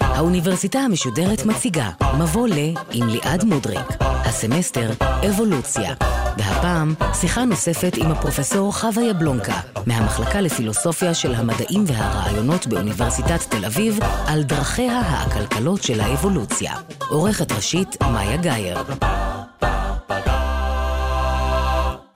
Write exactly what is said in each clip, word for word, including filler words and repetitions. האוניברסיטה המשודרת מציגה מבוא ל עם ליעד מודריק, הסמסטר אבולוציה, והפעם שיחה נוספת עם הפרופסור חווה יבלונקה מהמחלקה לפילוסופיה של המדעים והרעיונות באוניברסיטת תל אביב על דרכיה הכלכלות של האבולוציה. עורכת ראשית מאיה גייר.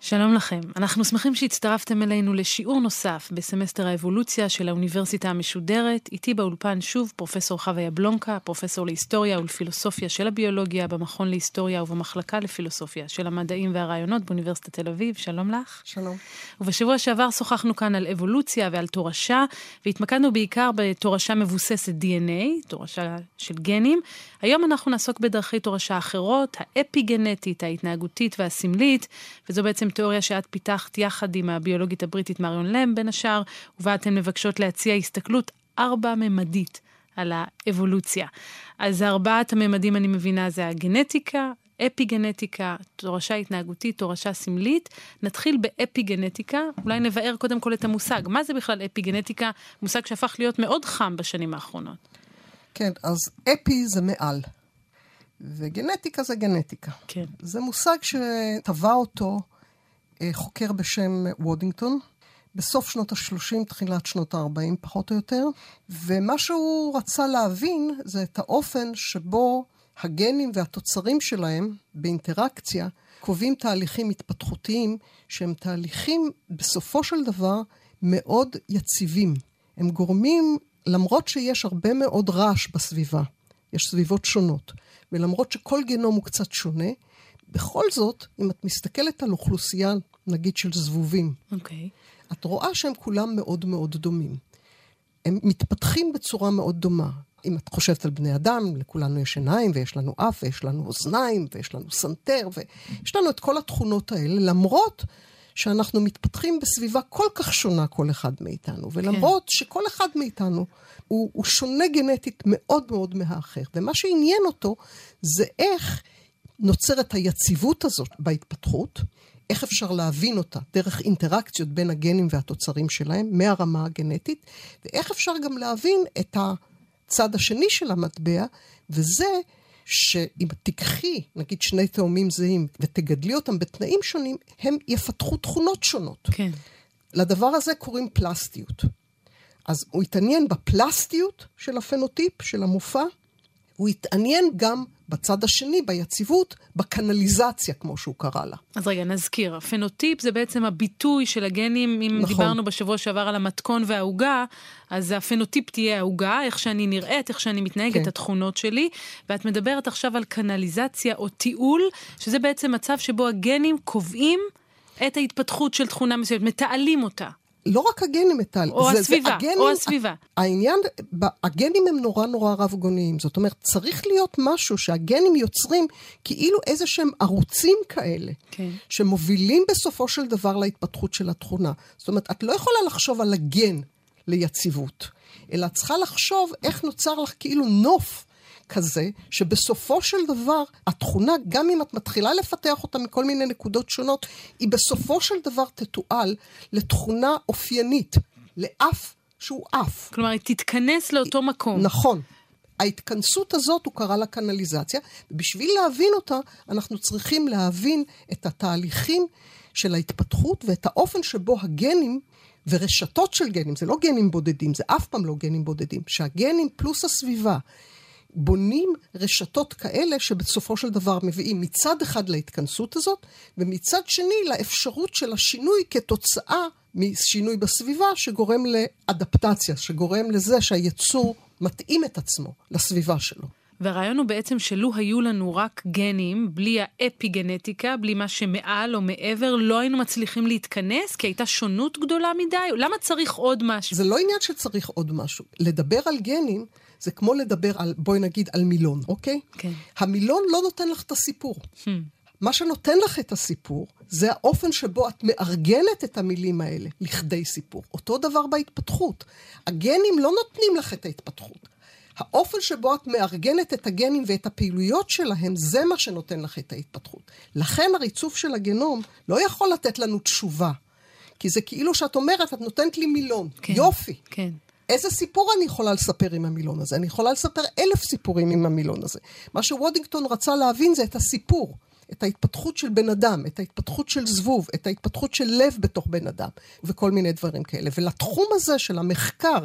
שלום לכם, אנחנו שמחים שהצטרפתם אלינו לשיעור נוסף בסמסטר האבולוציה של האוניברסיטה המשודרת. איתי באולפן שוב פרופסור חווה יבלונקה, פרופסור להיסטוריה ולפילוסופיה של הביולוגיה במכון להיסטוריה ובמחלקה לפילוסופיה של המדעים והרעיונות באוניברסיטת תל אביב. שלום לך. שלום. ובשבוע שעבר שוחחנו כאן על אבולוציה ועל תורשה, והתמקדנו בעיקר בתורשה מבוססת די אן איי, תורשה של גנים. היום אנחנו נעסוק בדרכי תורשה אחרות, האפיגנטית, ההתנהגותית והסמלית, וזו בעצם תיאוריה שאת פיתחת יחד עם הביולוגית הבריטית מריון לם בין השאר, ובה אתן מבקשות להציע הסתכלות ארבע ממדית על האבולוציה. אז ארבעת הממדים אני מבינה זה הגנטיקה, אפיגנטיקה, תורשה התנהגותית, תורשה סמלית. נתחיל באפיגנטיקה, אולי נבאר קודם כל את המושג. מה זה בכלל אפיגנטיקה? מושג שהפך להיות מאוד חם בשנים האחרונות. כן, אז אפי זה מעל. וגנטיקה זה גנטיקה. כן. זה מושג שטבע אותו חוקר בשם וודינגטון, בסוף שנות ה-שלושים, תחילת שנות ה-ארבעים, פחות או יותר, ומה שהוא רצה להבין זה את האופן שבו הגנים והתוצרים שלהם באינטראקציה קובעים תהליכים התפתחותיים, שהם תהליכים בסופו של דבר מאוד יציבים. הם גורמים, למרות שיש הרבה מאוד רעש בסביבה, יש סביבות שונות, ולמרות שכל גנום הוא קצת שונה, בכל זאת, אם את מסתכלת על אוכלוסייה, נגיד של זבובים, okay. את רואה שהם כולם מאוד מאוד דומים. הם מתפתחים בצורה מאוד דומה. אם את חושבת על בני אדם, לכולנו יש עיניים, ויש לנו אף, ויש לנו אוזניים, ויש לנו סנטר, ויש לנו את כל התכונות האלה, למרות שאנחנו מתפתחים בסביבה כל כך שונה כל אחד מאיתנו, ולמרות okay. שכל אחד מאיתנו הוא, הוא שונה גנטית מאוד מאוד מהאחר. ומה שעניין אותו זה איך נוצרת היציבות הזאת בהתפתחות, איך אפשר להבין אותה דרך אינטראקציות בין הגנים והתוצרים שלהם, מהרמה הגנטית, ואיך אפשר גם להבין את הצד השני של המטבע, וזה שאם תיקחי, נגיד שני תאומים זהים, ותגדלי אותם בתנאים שונים, הם יפתחו תכונות שונות. כן. לדבר הזה קוראים פלסטיות. אז הוא התעניין בפלסטיות של הפנוטיפ, של המופע, הוא התעניין גם בצד השני, ביציבות, בקנליזציה, כמו שהוא קרא לה. אז רגע, נזכיר, הפנוטיפ זה בעצם הביטוי של הגנים, אם נכון. דיברנו בשבוע שעבר על המתכון וההוגה, אז הפנוטיפ תהיה ההוגה, איך שאני נראית, איך שאני מתנהגת, כן. התכונות שלי, ואת מדברת עכשיו על קנליזציה או טיעול, שזה בעצם מצב שבו הגנים קובעים את ההתפתחות של תכונה מסוימת, מתעלים אותה. לא רק הגנים מתעלים. או זה, הסביבה, זה הגנים, או הסביבה. העניין, הגנים הם נורא נורא רבגוניים. זאת אומרת, צריך להיות משהו שהגנים יוצרים כאילו איזה שהם ערוצים כאלה, כן. שמובילים בסופו של דבר להתפתחות של התכונה. זאת אומרת, את לא יכולה לחשוב על הגן ליציבות, אלא צריכה לחשוב איך נוצר לך כאילו נוף כזה, שבסופו של דבר, התכונה, גם אם את מתחילה לפתח אותה מכל מיני נקודות שונות, היא בסופו של דבר תתועל לתכונה אופיינית, לאף שהוא אף. כלומר, היא תתכנס לאותו מקום. נכון. ההתכנסות הזאת הוא קרא לה קנליזציה, ובשביל להבין אותה, אנחנו צריכים להבין את התהליכים של ההתפתחות, ואת האופן שבו הגנים ורשתות של גנים, זה לא גנים בודדים, זה אף פעם לא גנים בודדים, שהגנים פלוס הסביבה, בונים רשתות כאלה שבסופו של דבר מביאים מצד אחד להתכנסות הזאת, ומצד שני לאפשרות של השינוי כתוצאה משינוי בסביבה שגורם לאדפטציה, שגורם לזה שהיצור מתאים את עצמו לסביבה שלו. והרעיון הוא בעצם שלו היו לנו רק גנים, בלי האפיגנטיקה, בלי מה שמעל או מעבר, לא היינו מצליחים להתכנס, כי הייתה שונות גדולה מדי. למה צריך עוד משהו? זה לא עניין שצריך עוד משהו. לדבר על גנים, זה כמו לדבר על, בואי נגיד, על מילון, אוקיי? כן. המילון לא נותן לך את הסיפור. Hmm. מה שנותן לך את הסיפור, זה האופן שבו את מארגנת את המילים האלה, לכדי סיפור. אותו דבר בהתפתחות. הגנים לא נותנים לך את ההתפתחות. האופן שבו את מארגנת את הגנים ואת הפעילויות שלהם, זה מה שנותן לך את ההתפתחות. לכן הריצוף של הגנום לא יכול לתת לנו תשובה כי זה כאילו שאת אומרת, את נותנת לי מילון. כן, יופי. כן. איזה סיפור אני יכולה לספר עם המילון הזה? אני יכולה לספר אלף סיפורים עם המילון הזה. מה שוודינגטון רצה להבין זה את הסיפור, את ההתפתחות של בן אדם, את ההתפתחות של זבוב, את ההתפתחות של לב בתוך בן אדם, וכל מיני דברים כאלה. ולתחום הזה של המחקר,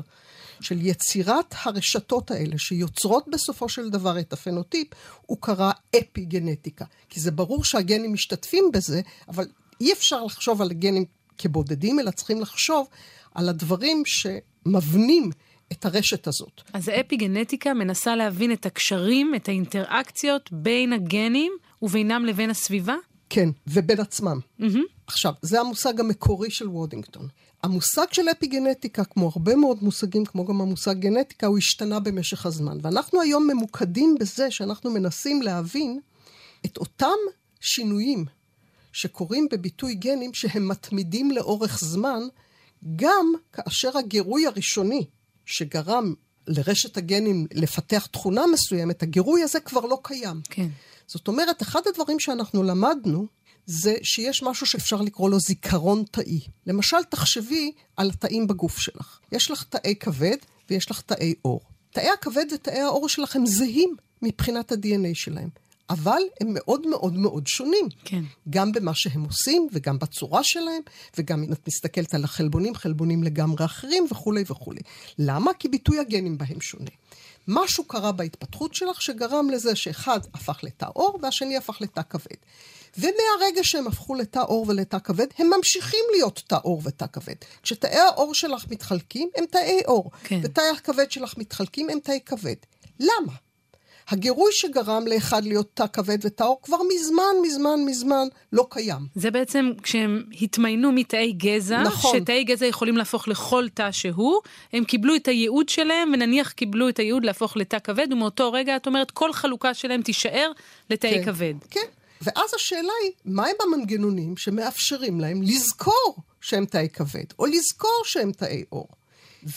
של יצירת הרשתות האלה, שיוצרות בסופו של דבר את הפנוטיפ, הוא קרא אפיגנטיקה. כי זה ברור שהגנים משתתפים בזה, אבל אי אפשר לחשוב על הגנים כבודדים, אלא צריכים לחשוב על הדברים שמבנים את הרשת הזאת. אז האפיגנטיקה מנסה להבין את הקשרים, את האינטראקציות בין הגנים ובינם לבין הסביבה? כן, ובין עצמם. Mm-hmm. עכשיו, זה המושג המקורי של וודינגטון. המושג של אפיגנטיקה, כמו הרבה מאוד מושגים, כמו גם המושג גנטיקה, הוא השתנה במשך הזמן. ואנחנו היום ממוקדים בזה שאנחנו מנסים להבין את אותם שינויים שקוראים בביטוי גנים, שהם מתמידים לאורך זמן, גם כאשר הגירוי הראשוני שגרם לרשת הגנים לפתח תכונה מסוימת, הגירוי הזה כבר לא קיים. כן. זאת אומרת, אחד הדברים שאנחנו למדנו, זה שיש משהו שאפשר לקרוא לו זיכרון תאי. למשל, תחשבי על תאים בגוף שלך. יש לך תאי כבד ויש לך תאי אור. תאי הכבד ותאי האור שלך הם זהים מבחינת ה-די אן איי שלהם. אבל הם מאוד מאוד מאוד שונים. כן. גם במה שהם עושים וגם בצורה שלהם, וגם אם את מסתכלת על החלבונים, חלבונים לגמרי אחרים וכו' וכו'. למה? כי ביטוי הגנים בהם שונה. משהו קרה בהתפתחות שלך שגרם לזה שאחד הפך לתא אור והשני הפך לתא כבד. ומהרגע שהם הפכו לתא אור ולתא כבד, הם ממשיכים להיות תא אור ותא כבד. כשתאי האור שלך מתחלקים, הם תאי אור. כן. ותאי הכבד שלך מתחלקים, הם תאי כבד. למה? הגירוי שגרם לאחד להיות תא כבד ותא אור כבר מזמן, מזמן, מזמן לא קיים. זה בעצם כשהם התמיינו מתאי גזע, נכון. שתאי גזע יכולים להפוך לכל תא שהוא, הם קיבלו את הייעוד שלהם, ונניח קיבלו את הייעוד להפוך לתא כבד, ומאותו רגע את אומרת, כל חלוקה שלהם תישאר לתאי כן. כבד. כן, ואז השאלה היא, מה הם המנגנונים שמאפשרים להם לזכור שהם תאי כבד, או לזכור שהם תאי אור?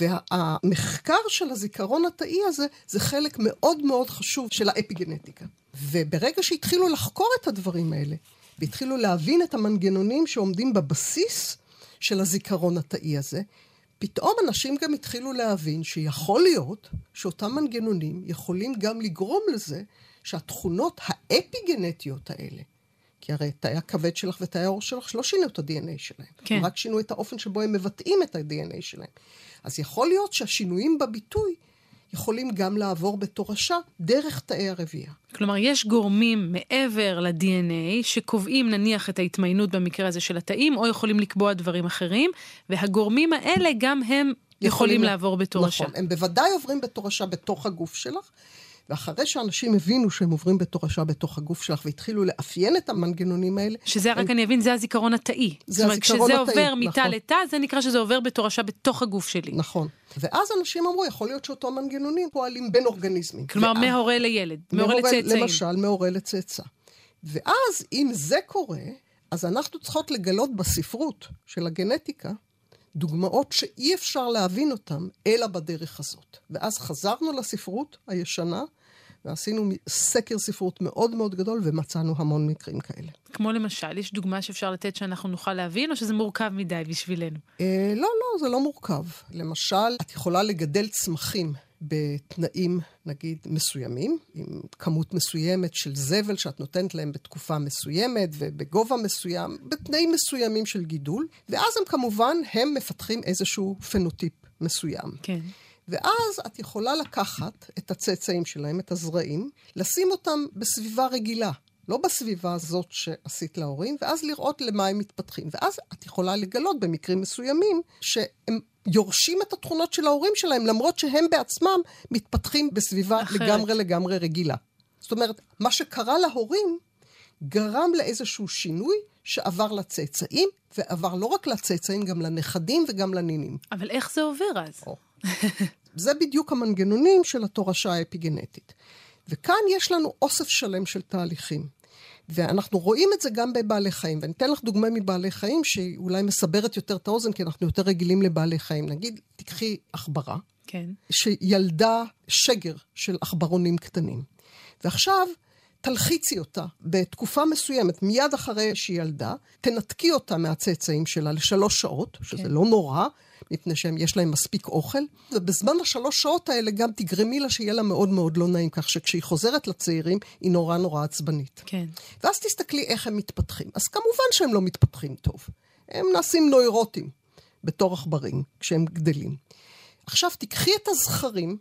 והמחקר של הזיכרון התאי הזה, זה חלק מאוד מאוד חשוב של האפיגנטיקה. וברגע שהתחילו לחקור את הדברים האלה, והתחילו להבין את המנגנונים שעומדים בבסיס של הזיכרון התאי הזה, פתאום אנשים גם התחילו להבין שיכול להיות שאותם מנגנונים יכולים גם לגרום לזה שהתכונות האפיגנטיות האלה, כי הרי תאי הכבד שלך ותאי האור שלך שלא שינו את ה-די אן איי שלהם. כן. רק שינו את האופן שבו הם מבטאים את ה-די אן איי שלהם. אז יכול להיות שהשינויים בביטוי יכולים גם לעבור בתורשה דרך תאי הרבייה. כלומר, יש גורמים מעבר ל-די אן איי שקובעים נניח את ההתמיינות במקרה הזה של התאים, או יכולים לקבוע דברים אחרים, והגורמים האלה גם הם יכולים, יכולים לעבור בתורשה. נכון, הם בוודאי עוברים בתורשה בתוך הגוף שלך, ואחרי שאנשים הבינו שהם עוברים בתורשה בתוך הגוף שלך, והתחילו לאפיין את המנגנונים האלה. שזה רק אני אבין, זה הזיכרון התאי. זאת אומרת, כשזה עובר מתא לתא, זה נקרא שזה עובר בתורשה בתוך הגוף שלי. נכון. ואז אנשים אמרו, יכול להיות שאותו מנגנונים פועלים בין אורגניזמים. כלומר, מהורה לילד, מהורה לצאצאים. למשל, מהורה לצאצא. ואז, אם זה קורה, אז אנחנו צריכות לגלות בספרות של הגנטיקה, דוגמאות שאי אפשר להבין אותן, אלא בדרך הזאת. ואז חזרנו לספרות הישנה, ועשינו סקר ספרות מאוד מאוד גדול, ומצאנו המון מקרים כאלה. כמו למשל, יש דוגמה שאפשר לתת שאנחנו נוכל להבין, או שזה מורכב מדי בשבילנו? אה, לא, לא, זה לא מורכב. למשל, את יכולה לגדל צמחים בתנאים, נגיד, מסוימים, עם כמות מסוימת של זבל שאת נותנת להם בתקופה מסוימת ובגובה מסוים, בתנאים מסוימים של גידול, ואז הם כמובן, הם מפתחים איזשהו פנוטיפ מסוים. כן. ואז את יכולה לקחת את הצאצאים שלהם, את הזרעים, לשים אותם בסביבה רגילה, לא בסביבה הזאת שעשית להורים, ואז לראות למה הם מתפתחים. ואז את יכולה לגלות במקרים מסוימים שהם יורשים את התכונות של ההורים שלהם, למרות שהם בעצמם מתפתחים בסביבה אחרת. לגמרי לגמרי רגילה. זאת אומרת, מה שקרה להורים גרם לאיזשהו שינוי שעבר לצאצאים, ועבר לא רק לצאצאים, גם לנכדים וגם לנינים. אבל איך זה עובר אז? זה בדיוק המנגנונים של התורשה האפיגנטית. וכאן יש לנו אוסף שלם של תהליכים. ואנחנו רואים את זה גם בבעלי חיים, ואני אתן לך דוגמה מבעלי חיים, שאולי מסברת יותר את האוזן, כי אנחנו יותר רגילים לבעלי חיים. נגיד, תקחי עכברה, כן. שילדה שגר של עכברונים קטנים. ועכשיו, תלחיצי אותה בתקופה מסוימת, מיד אחרי שהיא ילדה, תנתקי אותה מהצאצאים שלה לשלוש שעות, שזה כן. לא נורא, מפני שהם יש להם מספיק אוכל, ובזמן השלוש שעות האלה גם תגרמי לה שיהיה לה מאוד מאוד לא נעים, כך שכשהיא חוזרת לצעירים, היא נורא נורא עצבנית. כן. ואז תסתכלי איך הם מתפתחים. אז כמובן שהם לא מתפתחים טוב. הם נעשים נוירוטים בתור עכברים, כשהם גדלים. עכשיו תיקחי את הזכרים,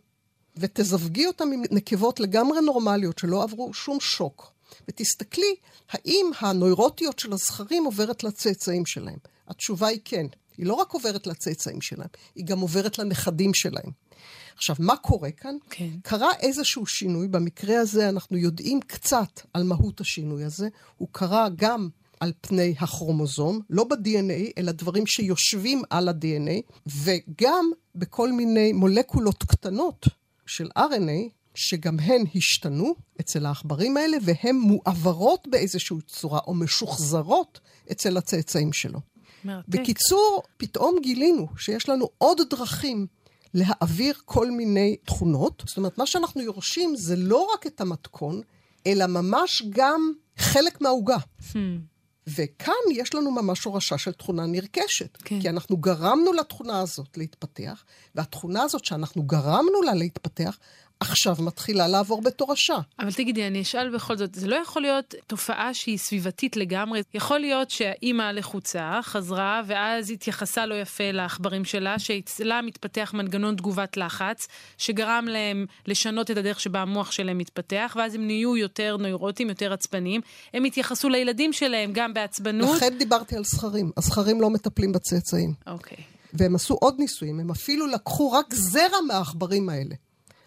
ותזווגי אותם עם נקבות לגמרי נורמליות, שלא עברו שום שוק. ותסתכלי, האם הנוירוטיות של הזכרים עוברת לצאצאים שלהם? התשובה היא כן. היא לא רק עוברת לצאצאים שלהם, היא גם עוברת לנכדים שלהם. עכשיו, מה קורה כאן? כן. קרה איזשהו שינוי, במקרה הזה אנחנו יודעים קצת על מהות השינוי הזה, הוא קרה גם על פני הכרומוזום, לא ב-די אן איי, אלא דברים שיושבים על ה-די אן איי, וגם בכל מיני מולקולות קטנות של אר אן איי, שגם הן השתנו אצל העכברים האלה, והן מועברות באיזושהי צורה, או משוחזרות אצל הצאצאים שלו. בקיצור, פתאום גילינו שיש לנו עוד דרכים להעביר כל מיני תכונות. זאת אומרת, מה שאנחנו יורשים זה לא רק את המתכון, אלא ממש גם חלק מההוגה. וכאן יש לנו ממש הורשה של תכונה נרכשת, כי אנחנו גרמנו לתכונה הזאת להתפתח, והתכונה הזאת שאנחנו גרמנו לה להתפתח, עכשיו מתחילה לעבור בתורשה. אבל תגידי, אני אשאל בכל זאת, זה לא יכול להיות תופעה שהיא סביבתית לגמרי? יכול להיות שהאימא לחוצה חזרה, ואז התייחסה לא יפה לעכברים שלה, שאצלה מתפתח מנגנון תגובת לחץ, שגרם להם לשנות את הדרך שבה המוח שלהם מתפתח, ואז הם נהיו יותר נוירוטים, יותר עצבנים. הם התייחסו לילדים שלהם גם בעצבנות. לכן דיברתי על זכרים. הזכרים לא מטפלים בצאצאים. אוקיי. והם עשו עוד ניסויים. הם אפילו לקחו רק זרע מהעכברים האלה.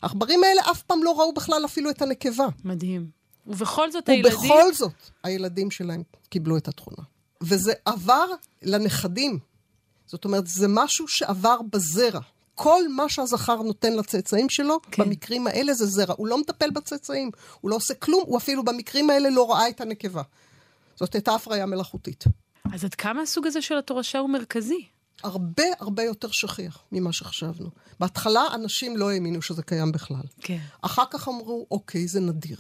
העכברים האלה אף פעם לא ראו בכלל אפילו את הנקבה. מדהים. ובכל זאת ובכל הילדים... ובכל זאת הילדים שלהם קיבלו את התכונה. וזה עבר לנכדים. זאת אומרת, זה משהו שעבר בזרע. כל מה שהזכר נותן לצאצאים שלו, כן. במקרים האלה זה זרע. הוא לא מטפל בצאצאים, הוא לא עושה כלום, הוא אפילו במקרים האלה לא ראה את הנקבה. זאת הייתה הפריה מלאכותית. אז עד כמה הסוג הזה של התורשה הוא מרכזי? הרבה הרבה יותר שכיח ממה שחשבנו. בהתחלה אנשים לא האמינו שזה קיים בכלל. כן. אחר כך אמרו, אוקיי, זה נדיר.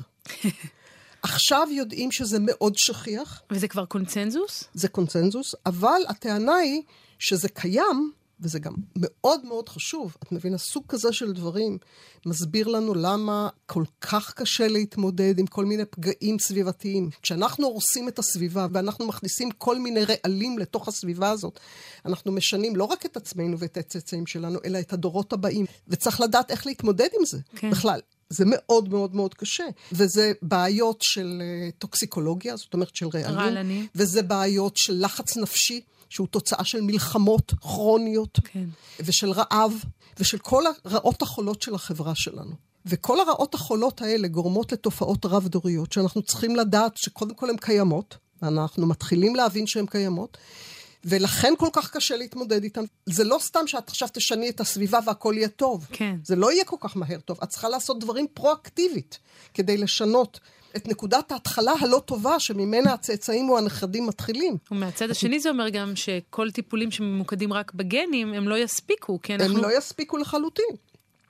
עכשיו יודעים שזה מאוד שכיח. וזה כבר קונצנזוס? זה קונצנזוס, אבל הטענה היא שזה קיים, וזה גם מאוד מאוד חשוב. את מבינה, סוג כזה של דברים מסביר לנו למה כל כך קשה להתמודד עם כל מיני פגעים סביבתיים. כשאנחנו הורסים את הסביבה ואנחנו מכניסים כל מיני רעלים לתוך הסביבה הזאת, אנחנו משנים לא רק את עצמנו ואת הצאצאים שלנו, אלא את הדורות הבאים. וצריך לדעת איך להתמודד עם זה. כן. בכלל, זה מאוד מאוד מאוד קשה. וזה בעיות של טוקסיקולוגיה, זאת אומרת של רעלים. רעלני. וזה בעיות של לחץ נפשי. שהוא תוצאה של מלחמות כרוניות, כן. ושל רעב, ושל כל הרעות החולות של החברה שלנו. וכל הרעות החולות האלה גורמות לתופעות רב-דוריות, שאנחנו צריכים לדעת שקודם כל הן קיימות, אנחנו מתחילים להבין שהן קיימות, ולכן כל כך קשה להתמודד איתן. זה לא סתם שאת עכשיו תשני את הסביבה והכל יהיה טוב. כן. זה לא יהיה כל כך מהר טוב. את צריכה לעשות דברים פרואקטיבית, כדי לשנות את נקודת ההתחלה הלא טובה, שממנה הצאצאים או הנכדים מתחילים. ומהצד השני זה אומר גם שכל טיפולים שממוקדים רק בגנים, הם לא יספיקו, כי אנחנו... הם לא יספיקו לחלוטין.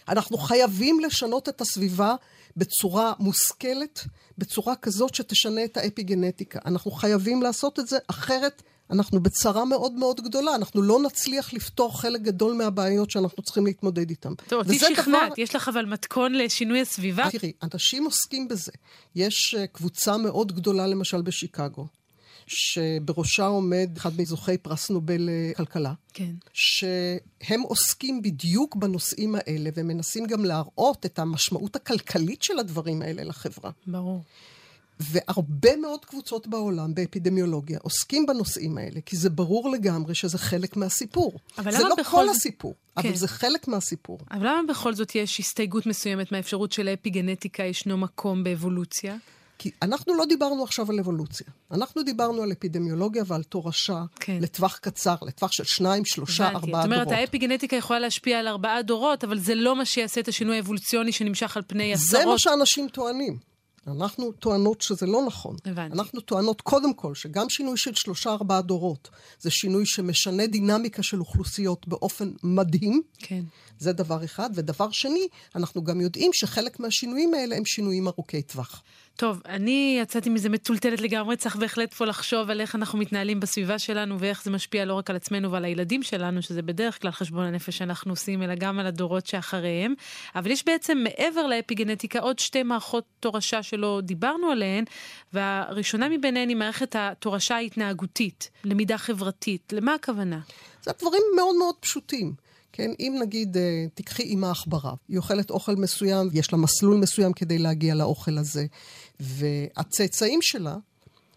אנחנו חייבים לשנות את הסביבה בצורה מושכלת, בצורה כזאת שתשנה את האפיגנטיקה. אנחנו חייבים לעשות את זה, אחרת אנחנו בצרה מאוד מאוד גדולה. אנחנו לא נצליח לפתור חלק גדול מהבעיות שאנחנו צריכים להתמודד איתן. טוב, אותי שכנעת, יש לך אבל מתכון לשינוי הסביבה? תראי, אנשים עוסקים בזה. יש קבוצה מאוד גדולה, למשל בשיקגו, שבראשה עומד אחד מזוכי פרס נובל לכלכלה, כן. שהם עוסקים בדיוק בנושאים האלה, ומנסים גם להראות את המשמעות הכלכלית של הדברים האלה לחברה. ברור. והרבה מאוד קבוצות בעולם באפידמיולוגיה עוסקים בנושאים האלה, כי זה ברור לגמרי שזה חלק מהסיפור. זה לא כל זה... הסיפור, כן. אבל זה חלק מהסיפור. אבל למה בכל זאת יש הסתייגות מסוימת מהאפשרות של אפיגנטיקה ישנו מקום באבולוציה? כי אנחנו לא דיברנו עכשיו על אבולוציה. אנחנו דיברנו על אפידמיולוגיה ועל תורשה, כן. לטווח קצר, לטווח של שניים, שלושה, ארבעה דורות. זאת אומרת, דורות. האפיגנטיקה יכולה להשפיע על ארבעה דורות, אבל זה לא מה שיעשה את השינוי האבולוציוני שנמשך על פני עשרות. זה מה שאנשים טוענים. אנחנו טוענות שזה לא נכון. הבנתי. אנחנו טוענות קודם כל שגם שינוי של שלושה ארבעה דורות, זה שינוי שמשנה דינמיקה של אוכלוסיות באופן מדהים. כן. זה דבר אחד. ודבר שני, אנחנו גם יודעים שחלק מהשינויים האלה הם שינויים ארוכי טווח. טוב, אני יצאתי מזה מטולטלת לגמרי, צריך בהחלט פה לחשוב על איך אנחנו מתנהלים בסביבה שלנו, ואיך זה משפיע לא רק על עצמנו ועל הילדים שלנו, שזה בדרך כלל חשבון הנפש שאנחנו עושים, אלא גם על הדורות שאחריהם. אבל יש בעצם מעבר לאפיגנטיקה עוד שתי מערכות תורשה שלא דיברנו עליהן, והראשונה מביניהן היא מערכת התורשה ההתנהגותית, למידה חברתית. למה הכוונה? זה דברים מאוד מאוד פשוטים. כן, אם נגיד תיקחי אימא עכברה, היא אוכלת אוכל מסוים, יש לה מסלול מסוים כדי להגיע לאוכל הזה, והצאצאים שלה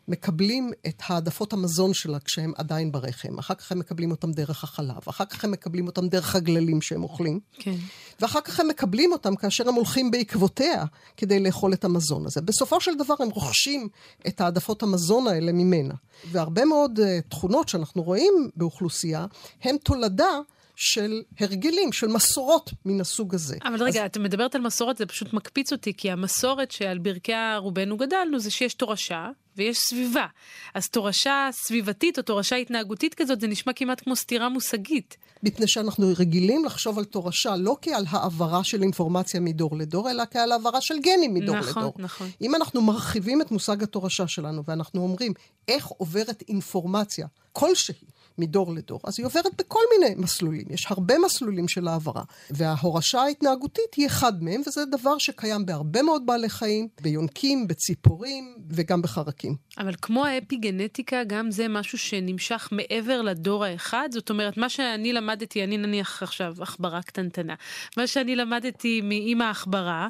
מקבלים את העדפות המזון שלה כשהם עדיין ברחם, אחר כך הם מקבלים אותם דרך החלב, אחר כך הם מקבלים אותם דרך הגללים שהם אוכלים, כן. ואחר כך הם מקבלים אותם כאשר הם הולכים בעקבותיה כדי לאכול את המזון הזה. בסופו של דבר הם רוכשים את העדפות המזון האלה ממנה, והרבה מאוד תכונות שאנחנו רואים באוכלוסייה הם תולדה של הרגלים, של מסורות מן הסוג הזה. אבל רגע, אז... את מדברת על מסורת, זה פשוט מקפיץ אותי, כי המסורת שעל ברכי רובנו גדלנו, זה שיש תורשה ויש סביבה. אז תורשה סביבתית או תורשה התנהגותית כזאת, זה נשמע כמעט כמו סתירה מושגית. מפני שאנחנו רגילים לחשוב על תורשה, לא כעל העברה של אינפורמציה מדור לדור, אלא כעל העברה של גנים מדור נכון, לדור. נכון. אם אנחנו מרחיבים את מושג התורשה שלנו, ואנחנו אומרים, איך עוברת אינפורמציה כלשהי, מדור לדור. אז היא עוברת בכל מיני מסלולים. יש הרבה מסלולים של העברה. וההורשה ההתנהגותית היא אחד מהם, וזה דבר שקיים בהרבה מאוד בעלי חיים, ביונקים, בציפורים, וגם בחרקים. אבל כמו האפיגנטיקה, גם זה משהו שנמשך מעבר לדור האחד. זאת אומרת, מה שאני למדתי, אני נניח עכשיו עכברה קטנטנה. מה שאני למדתי מאמא עכברה,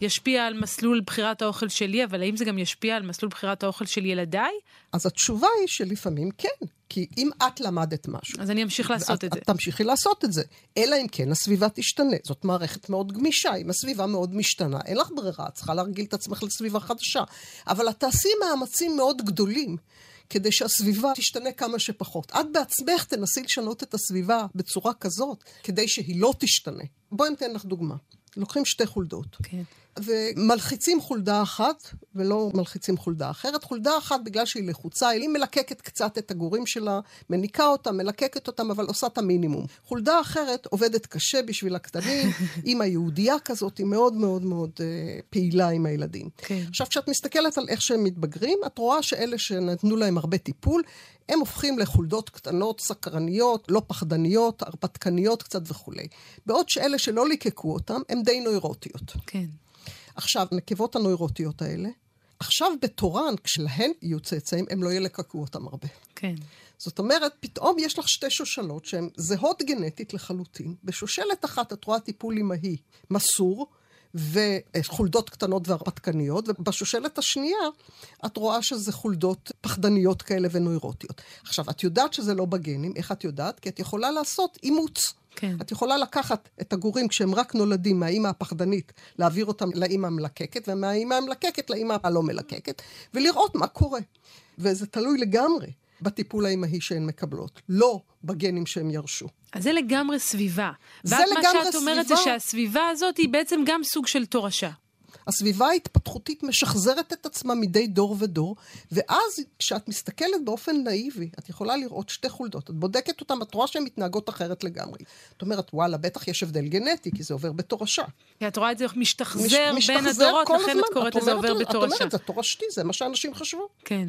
ישפיע על מסלול בחירת האוכל שלי, אבל האם זה גם ישפיע על מסלול בחירת האוכל של ילדיי? אז התשובה היא שלפעמים כן. כי אם את למדת משהו... אז אני אמשיך לעשות את זה. את תמשיכי לעשות את זה. אלא אם כן, הסביבה תשתנה. זאת מערכת מאוד גמישה. אם הסביבה מאוד משתנה, אין לך ברירה. את צריכה להרגיל את עצמך לסביבה חדשה. אבל את תעשי מאמצים מאוד גדולים, כדי שהסביבה תשתנה כמה שפחות. את בעצמך תנסי לשנות את הסביבה בצורה כזאת, כדי שהיא לא תשתנה. בואי נתן לך דוגמה. לוקחים שתי חולדות. כן. ומלחיצים חולדה אחת, ולא מלחיצים חולדה אחרת. חולדה אחת, בגלל שהיא לחוצה, היא מלקקת קצת את הגורים שלה, מניקה אותם, מלקקת אותם, אבל עושה את המינימום. חולדה אחרת עובדת קשה בשביל הקטנים, עם היהודייה כזאת, היא מאוד מאוד מאוד אה, פעילה עם הילדים. כן. עכשיו, כשאת מסתכלת על איך שהם מתבגרים, את רואה שאלה שנתנו להם הרבה טיפול, הם הופכים לחולדות קטנות, סקרניות, לא פחדניות, הרפתקניות קצת וכולי. בעוד שאלה שלא ליקקו אותם, הם די נוירוטיות. כן. עכשיו, נקבות הנוירוטיות האלה, עכשיו בתורן, כשלהן יהיו צאצאים, הם לא ילקקו אותם הרבה. כן. זאת אומרת, פתאום יש לך שתי שושלות שהן זהות גנטית לחלוטין. בשושלת אחת, את רואה טיפול אימהי, מסור, וחולדות קטנות והרפתקניות, ובשושלת השנייה, את רואה שזה חולדות פחדניות כאלה ונוירוטיות. עכשיו, את יודעת שזה לא בגנים, איך את יודעת? כי את יכולה לעשות אימוץ. כן. את יכולה לקחת את הגורים כשהם רק נולדים מהאימא הפחדנית, להעביר אותם לאימא המלקקת, ומהאימא המלקקת לאימא הלא מלקקת, ולראות מה קורה. וזה תלוי לגמרי בטיפול האימהי שהן מקבלות, לא בגנים שהם ירשו. אז זה לגמרי סביבה. זה לגמרי סביבה. מה שאת אומרת זה שהסביבה הזאת היא בעצם גם סוג של תורשה. הסביבה ההתפתחותית משחזרת את עצמה מדי דור ודור, ואז כשאת מסתכלת באופן נאיבי, את יכולה לראות שתי חולדות, את בודקת אותן, את רואה שהן מתנהגות אחרת לגמרי. את אומרת, וואלה, בטח יש הבדל גנטי, כי זה עובר בתורשה. את רואה את זה משתחזר בין הדורות, לכן את קוראת לזה עובר בתורשה. את אומרת, זה תורשתי, זה מה שאנשים חשבו. כן.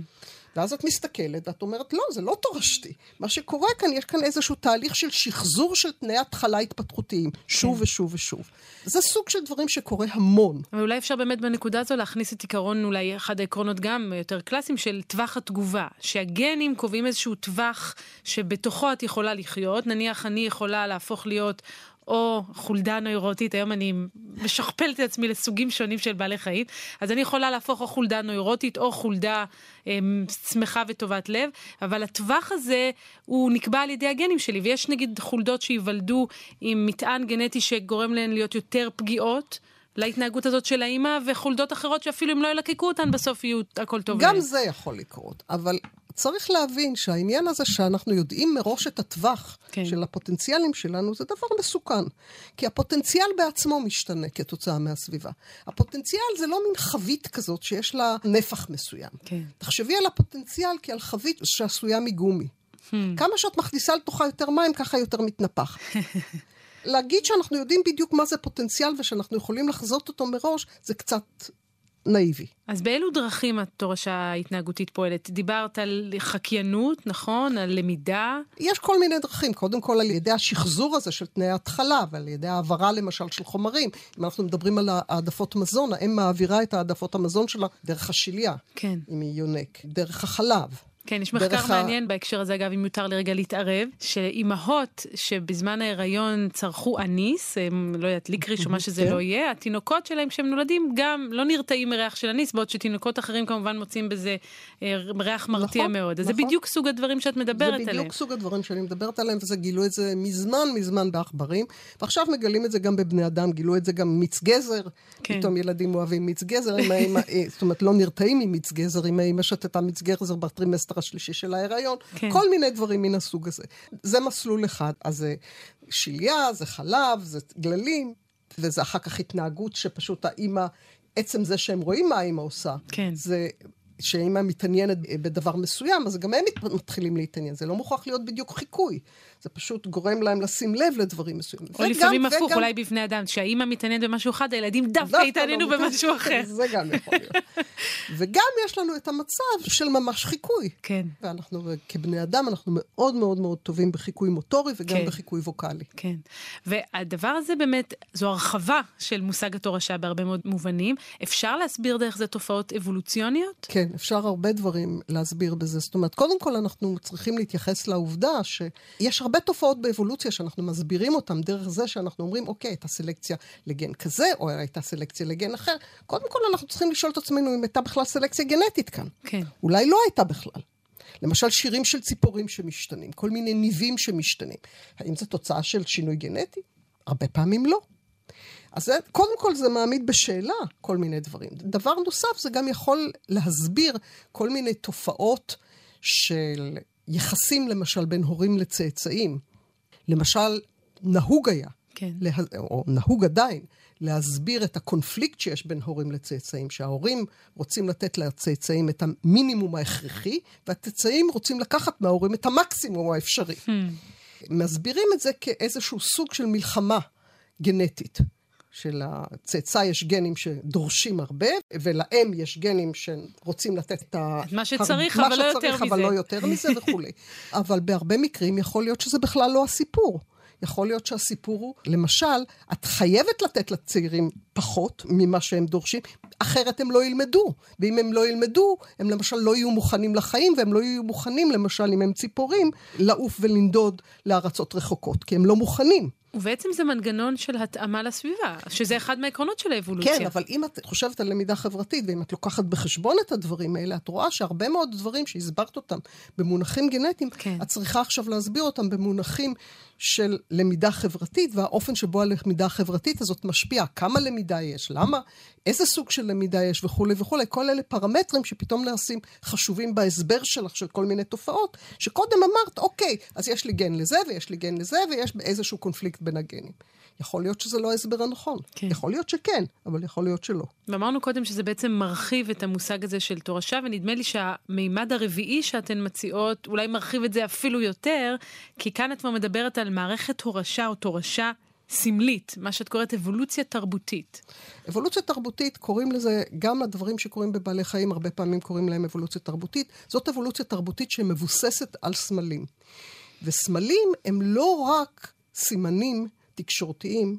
ואז את מסתכלת, את אומרת, לא, זה לא תורשתי. מה שקורה כאן, יש כאן איזשהו תהליך של שחזור של תנאי התחלה התפתחותיים, שוב ושוב ושוב. זה סוג של דברים שקורה המון. אבל אולי אפשר באמת בנקודה הזו להכניס את עיקרון, אולי אחד העקרונות גם יותר קלאסיים, של טווח התגובה. שהגנים קובעים איזשהו טווח שבתוכו את יכולה לחיות. נניח אני יכולה להפוך להיות... או חולדה נוירוטית, היום אני משכפלת את עצמי לסוגים שונים של בעלי חיים, אז אני יכולה להפוך או חולדה נוירוטית, או חולדה שמחה וטובת לב, אבל הטווח הזה הוא נקבע על ידי הגנים שלי, ויש נגיד חולדות שיוולדו עם מטען גנטי שגורם להן להיות יותר פגיעות, להתנהגות הזאת של האימא, וחולדות אחרות שאפילו אם לא ילקקו אותן, בסוף יהיו הכל טוב. גם זה יכול לקרות, אבל... צריך להבין שהעניין הזה שאנחנו יודעים מראש את הטווח כן. של הפוטנציאלים שלנו, זה דבר מסוכן. כי הפוטנציאל בעצמו משתנה כתוצאה מהסביבה. הפוטנציאל זה לא מין חבית כזאת שיש לה נפח מסוים. כן. תחשבי על הפוטנציאל כעל חבית שעשויה מגומי. Hmm. כמה שאת מכניסה לתוכה יותר מים, ככה יותר מתנפח. להגיד שאנחנו יודעים בדיוק מה זה פוטנציאל, ושאנחנו יכולים לחזות אותו מראש, זה קצת... נאיבי. אז באילו דרכים התורשה ההתנהגותית פועלת? דיברת על חקיינות, נכון? על למידה? יש כל מיני דרכים. קודם כל על ידי השחזור הזה של תנאי התחלה, ועל ידי העברה למשל של חומרים. אם אנחנו מדברים על העדפות מזון, האם מעבירה את העדפות המזון שלה דרך השיליה. כן. אם היא יונק. דרך החלב. כן, יש מחקר מעניין בהקשר הזה, אגב, אם יותר לרגע להתערב, שאימהות שבזמן ההיריון צרכו אניס, הם לא ידליק ראש או מה שזה לא יהיה, התינוקות שלהם שהם נולדים גם לא נרתעים מריח של אניס, בעוד שתינוקות אחרים כמובן מוצאים בזה ריח מרתיע מאוד. אז זה בדיוק סוג הדברים שאת מדברת עליהם. זה בדיוק סוג הדברים שאני מדברת עליהם, וזה גילו את זה מזמן מזמן בעכברים, ועכשיו מגלים את זה גם בבני אדם, גילו את זה גם מיץ גזר, פתאום ילדים אוהבים מיץ גזר, זאת אומרת לא נרתעים ממיץ גזר, אם האמא שתתה מיץ גזר בטרימסטר השלישי של ההיריון, כן. כל מיני דברים מן הסוג הזה. זה מסלול אחד, אז זה שיליה, זה חלב, זה גללים, וזה אחר כך התנהגות שפשוט האמא, עצם זה שהם רואים מה האמא עושה, כן. זה שהאמא מתעניינת בדבר מסוים, אז גם הם מתחילים להתעניין, זה לא מוכרח להיות בדיוק חיקוי, זה פשוט גורם להם לשים לב לדברים מסוימים. או לפעמים הפוך, אולי בפני אדם, כשהאמא מתעניינת במשהו אחד, הילדים דווקא התעניינו במשהו אחר. זה גם יכול להיות. וגם יש לנו את המצב של ממש חיקוי. כן. ואנחנו כבני אדם, אנחנו מאוד מאוד מאוד טובים בחיקוי מוטורי, וגם בחיקוי ווקלי. כן. והדבר הזה באמת, זו הרחבה של מושג התורשה בהרבה מאוד מובנים. אפשר להסביר דרך זה תופעות אבולוציוניות? כן, אפשר הרבה דברים להסביר בזה. זאת אומרת, קודם כל אנחנו צריכים להתייחס לעובדה שיש הרבה תופעות באבולוציה שאנחנו מסבירים אותם דרך זה שאנחנו אומרים, אוקיי, הייתה סלקציה לגן כזה, או הייתה סלקציה לגן אחר. קודם כל אנחנו צריכים לשאול את עצמנו אם הייתה בכלל סלקציה גנטית כאן. כן. אולי לא הייתה בכלל. למשל שירים של ציפורים שמשתנים, כל מיני ניבים שמשתנים. האם זה תוצאה של שינוי גנטי? הרבה פעמים לא. אז זה, קודם כל זה מעמיד בשאלה כל מיני דברים. דבר נוסף, זה גם יכול להסביר כל מיני תופעות של יחסים למשל בין הורים לצאצאים. למשל, נהוג היה, כן. לה, או נהוג עדיין, להסביר את הקונפליקט שיש בין הורים לצאצאים, שההורים רוצים לתת לצאצאים את המינימום ההכרחי, והצאצאים רוצים לקחת מההורים את המקסימום האפשרי. Hmm. מסבירים את זה כאיזשהו סוג של מלחמה גנטית. של הצאצא יש גנים שדורשים הרבה, ולהם יש גנים שרוצים לתת את מה שצריך, אבל, לא, שצריך, יותר אבל לא יותר מזה וכו'. אבל בהרבה מקרים יכול להיות שזה בכלל לא הסיפור. יכול להיות שהסיפור הוא, למשל, את חייבת לתת לצעירים פחות ממה שהם דורשים, אחרת הם לא ילמדו. ואם הם לא ילמדו, הם למשל לא יהיו מוכנים לחיים, והם לא יהיו מוכנים, למשל, אם הם ציפורים, לעוף ולנדוד לארצות רחוקות, כי הם לא מוכנים. ובעצם זה מנגנון של התאמה לסביבה, שזה אחד מהעקרונות של האבולוציה. כן, אבל אם את חושבת על למידה חברתית, ואם את לוקחת בחשבון את הדברים האלה, את רואה שהרבה מאוד דברים שהסברת אותם במונחים גנטיים, כן. את צריכה עכשיו להסביר אותם במונחים של למידה חברתית, והאופן שבו הלמידה החברתית הזאת משפיעה, כמה למידה יש, למה, איזה סוג של למידה יש וכו' וכו', כל אלה פרמטרים שפתאום נעשים חשובים בהסבר שלך של כל מיני תופעות, שקודם אמרת, אוקיי, אז יש לי גן לזה ויש לי גן לזה, ויש איזשהו קונפליקט בין הגנים. יכול להיות שזה לא ההסבר הנכון. כן. יכול להיות שכן, אבל יכול להיות שלא. ואמרנו קודם שזה בעצם מרחיב את המושג הזה של תורשה, ונדמה לי שהמימד הרביעי שאתן מציעות, אולי מרחיב את זה אפילו יותר, כי כאן את כבר מדברת על מערכת הורשה או תורשה סמלית, מה שאת קוראת אבולוציה תרבותית. אבולוציה תרבותית, קוראים לזה, גם הדברים שקוראים בבעלי חיים, הרבה פעמים קוראים להם אבולוציה תרבותית. זאת אבולוציה תרבותית שמבוססת על סמלים. וסמלים הם לא רק סימנים תקשורתיים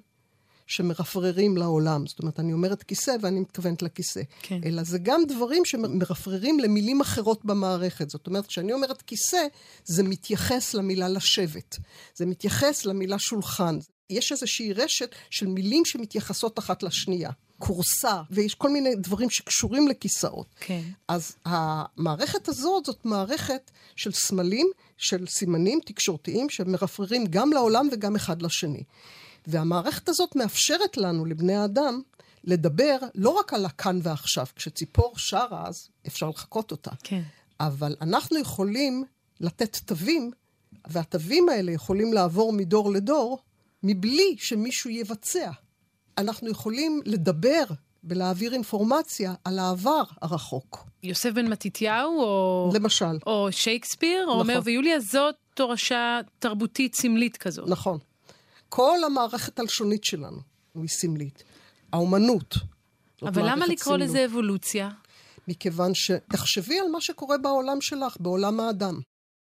שמרפררים לעולם. זאת אומרת, אני אומרת כיסא ואני מתכוונת לכיסא. כן. אלא זה גם דברים שמרפררים למילים אחרות במערכת. זאת אומרת, כשאני אומרת כיסא, זה מתייחס למילה לשבת. זה מתייחס למילה שולחן. יש איזושהי רשת של מילים שמתייחסות אחת לשנייה. קורסה, ויש כל מיני דברים שקשורים לכיסאות. כן. אז המערכת הזאת, זאת מערכת של סמלים, של סימנים תקשורתיים, שמרפררים גם לעולם וגם אחד לשני. והמערכת הזאת מאפשרת לנו, לבני האדם, לדבר לא רק על הכאן ועכשיו. כשציפור שרה, אז אפשר לחכות אותה. כן. אבל אנחנו יכולים לתת תווים, והתווים האלה יכולים לעבור מדור לדור, מבלי שמישהו יבצע. אנחנו יכולים לדבר ולהעביר אינפורמציה על העבר הרחוק. יוסף בן מתתיהו או... למשל. או שייקספיר, נכון. או אומר ויוליה, זאת תורשה תרבותית סמלית כזאת. נכון. כל המערכת הלשונית שלנו היא סמלית. האומנות, אבל למה לקרוא לזה אבולוציה? מכיוון שתחשבי על מה שקורה בעולם שלך, בעולם האדם.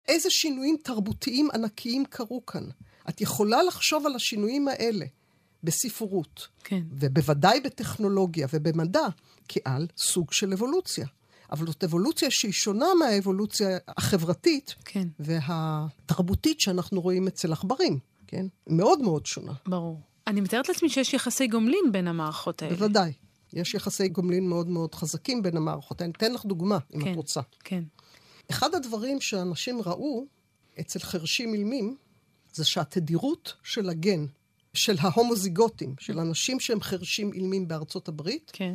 איזה שינויים תרבותיים ענקיים קרו כאן. את יכולה לחשוב על השינויים האלה בספרות, כן. ובוודאי בטכנולוגיה ובמדע, כעל סוג של אבולוציה. אבל זאת אבולוציה שהיא שונה מהאבולוציה החברתית, כן. והתרבותית שאנחנו רואים אצל עכברים. כן? מאוד מאוד שונה. ברור. אני מתארת לעצמי שיש יחסי גומלין בין המערכות האלה. בוודאי. יש יחסי גומלין מאוד מאוד חזקים בין המערכות. אני אתן לך דוגמה, אם כן, את רוצה. כן. אחד הדברים שאנשים ראו אצל חרשים אילמים, זה שהתדירות של הגן, של ההומוזיגוטים, של אנשים שהם חרשים אילמים בארצות הברית, כן.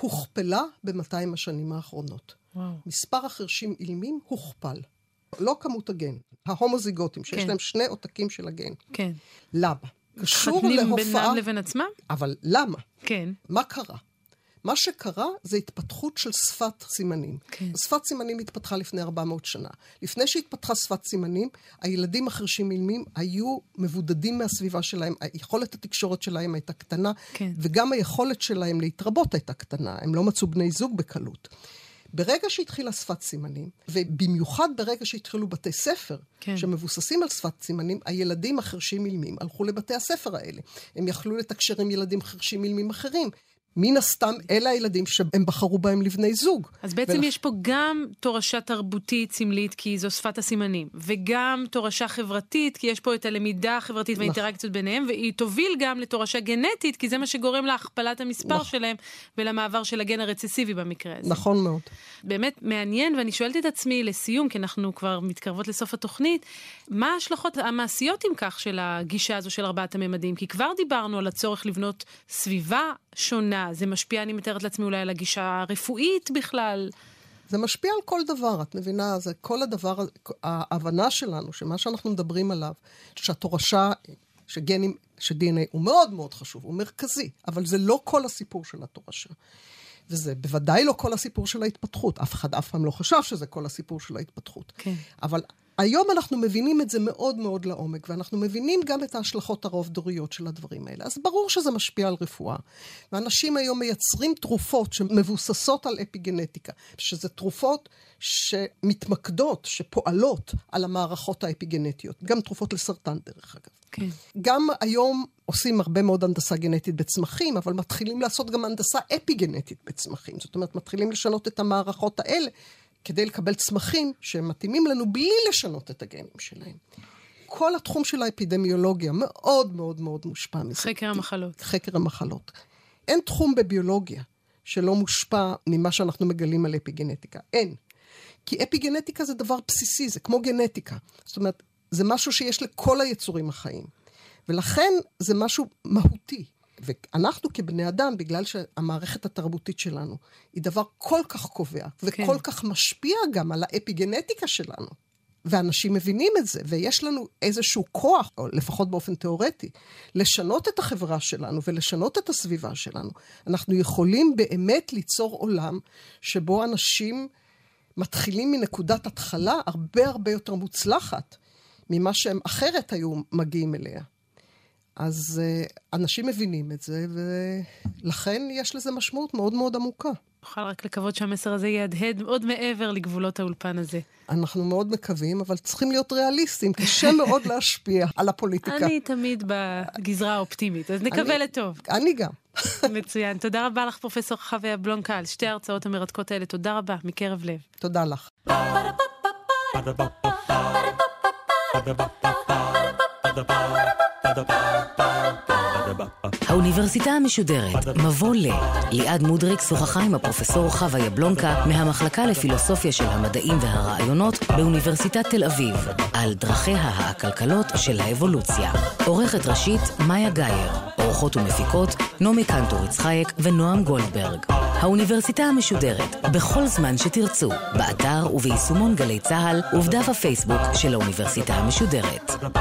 הוכפלה ב-מאתיים השנים האחרונות. וואו. מספר החרשים אילמים הוכפל. לא כמות הגן, ההומוזיגוטים, שיש כן. להם שני עותקים של הגן. כן. למה? קשור להופעה... חתנים בינם לבין עצמם? אבל למה? כן. מה קרה? מה שקרה זה התפתחות של שפת סימנים. כן. שפת סימנים התפתחה לפני ארבע מאות שנה. לפני שהתפתחה שפת סימנים, הילדים החרשים אילמים היו מבודדים מהסביבה שלהם, היכולת התקשורת שלהם הייתה קטנה, כן. וגם היכולת שלהם להתרבות הייתה קטנה, הם לא מצאו בני זוג בקלות. ברגע שהתחילה שפת סימנים, ובמיוחד ברגע שהתחילו בתי ספר, כן. שמבוססים על שפת סימנים, הילדים החרשים אילמים הלכו לבתי הספר האלה. הם יכלו לתקשר עם ילדים חרשים אילמים אחרים. מן הסתם אלה הילדים שהם בחרו בהם לבני זוג. אז בעצם ולכ... יש פה גם תורשה תרבותית סמלית, כי זו שפת הסימנים, וגם תורשה חברתית, כי יש פה את הלמידה החברתית נכ... והאינטראקציות ביניהם, והיא תוביל גם לתורשה גנטית, כי זה מה שגורם להכפלת המספר נכ... שלהם, ולמעבר של הגן הרצסיבי במקרה הזה. נכון מאוד. באמת מעניין, ואני שואלת את עצמי לסיום, כי אנחנו כבר מתקרבות לסוף התוכנית, מה ההשלכות המעשיות עם כך של הגישה הזו של ארבעת הממדים? כי כבר דיברנו על הצורך לבנות סביבה שונה, זה משפיע, אני מתארת לעצמי, אולי על הגישה הרפואית בכלל. זה משפיע על כל דבר, את מבינה, זה כל הדבר, ההבנה שלנו, שמה שאנחנו מדברים עליו, שהתורשה, שגנים, ש-די אן איי הוא מאוד מאוד חשוב, הוא מרכזי, אבל זה לא כל הסיפור של התורשה. וזה בוודאי לא כל הסיפור של ההתפתחות, אף אחד אף פעם לא חשב שזה כל הסיפור של ההתפתחות. כן. אבל... היום אנחנו מבינים את זה מאוד מאוד לעומק, ואנחנו מבינים גם את ההשלכות הרוב דוריות של הדברים האלה. אז ברור שזה משפיע על רפואה. ואנשים היום מייצרים תרופות שמבוססות על אפיגנטיקה, שזה תרופות שמתמקדות, שפועלות על המערכות האפיגנטיות. גם תרופות לסרטן דרך אגב. כן. גם היום עושים הרבה מאוד הנדסה גנטית בצמחים, אבל מתחילים לעשות גם הנדסה אפיגנטית בצמחים. זאת אומרת, מתחילים לשנות את המערכות האלה, כדי לקבל צמחים שמתאימים לנו בלי לשנות את הגנים שלהם. כל התחום של האפידמיולוגיה מאוד מאוד מאוד מושפע מזה. חקר המחלות. חקר המחלות. אין תחום בביולוגיה שלא מושפע ממה שאנחנו מגלים על אפיגנטיקה. אין. כי אפיגנטיקה זה דבר בסיסי, זה כמו גנטיקה. זאת אומרת, זה משהו שיש לכל היצורים החיים. ולכן זה משהו מהותי. ואנחנו כבני אדם, בגלל שהמערכת התרבותית שלנו היא דבר כל כך קובע, וכל כך משפיע גם על האפיגנטיקה שלנו. ואנשים מבינים את זה, ויש לנו איזשהו כוח, או לפחות באופן תיאורטי, לשנות את החברה שלנו ולשנות את הסביבה שלנו. אנחנו יכולים באמת ליצור עולם שבו אנשים מתחילים מנקודת התחלה הרבה הרבה יותר מוצלחת ממה שהם אחרת היו מגיעים אליה. אז אנשים מבינים את זה, ולכן יש לזה משמעות מאוד מאוד עמוקה. נוכל רק לקוות שהמסר הזה יהדהד עוד מעבר לגבולות האולפן הזה. אנחנו מאוד מקווים, אבל צריכים להיות ריאליסטים, קשה מאוד להשפיע על הפוליטיקה. אני תמיד בגזרה האופטימית, אז נקווה לטוב. אני גם. מצוין. תודה רבה לך, פרופסור חוויה בלונקה, על שתי ההרצאות המרתקות האלה. תודה רבה, מקרב לב. תודה לך. האוניברסיטה המשודרת, מבוא ל. ליעד מודריק שוחחה עם הפרופסור חוויה בלונקה מהמחלקה לפילוסופיה של המדעים והרעיונות באוניברסיטת תל אביב על דרכיה העקלקלות של האבולוציה. עורכת ראשית מאיה גייר, עורכות ומפיקות נעמי קנטור יצחייק ונועם גולדברג. האוניברסיטה המשודרת בכל זמן שתרצו, באתר וביישומון גלי צהל ובדף הפייסבוק של האוניברסיטה המשודרת.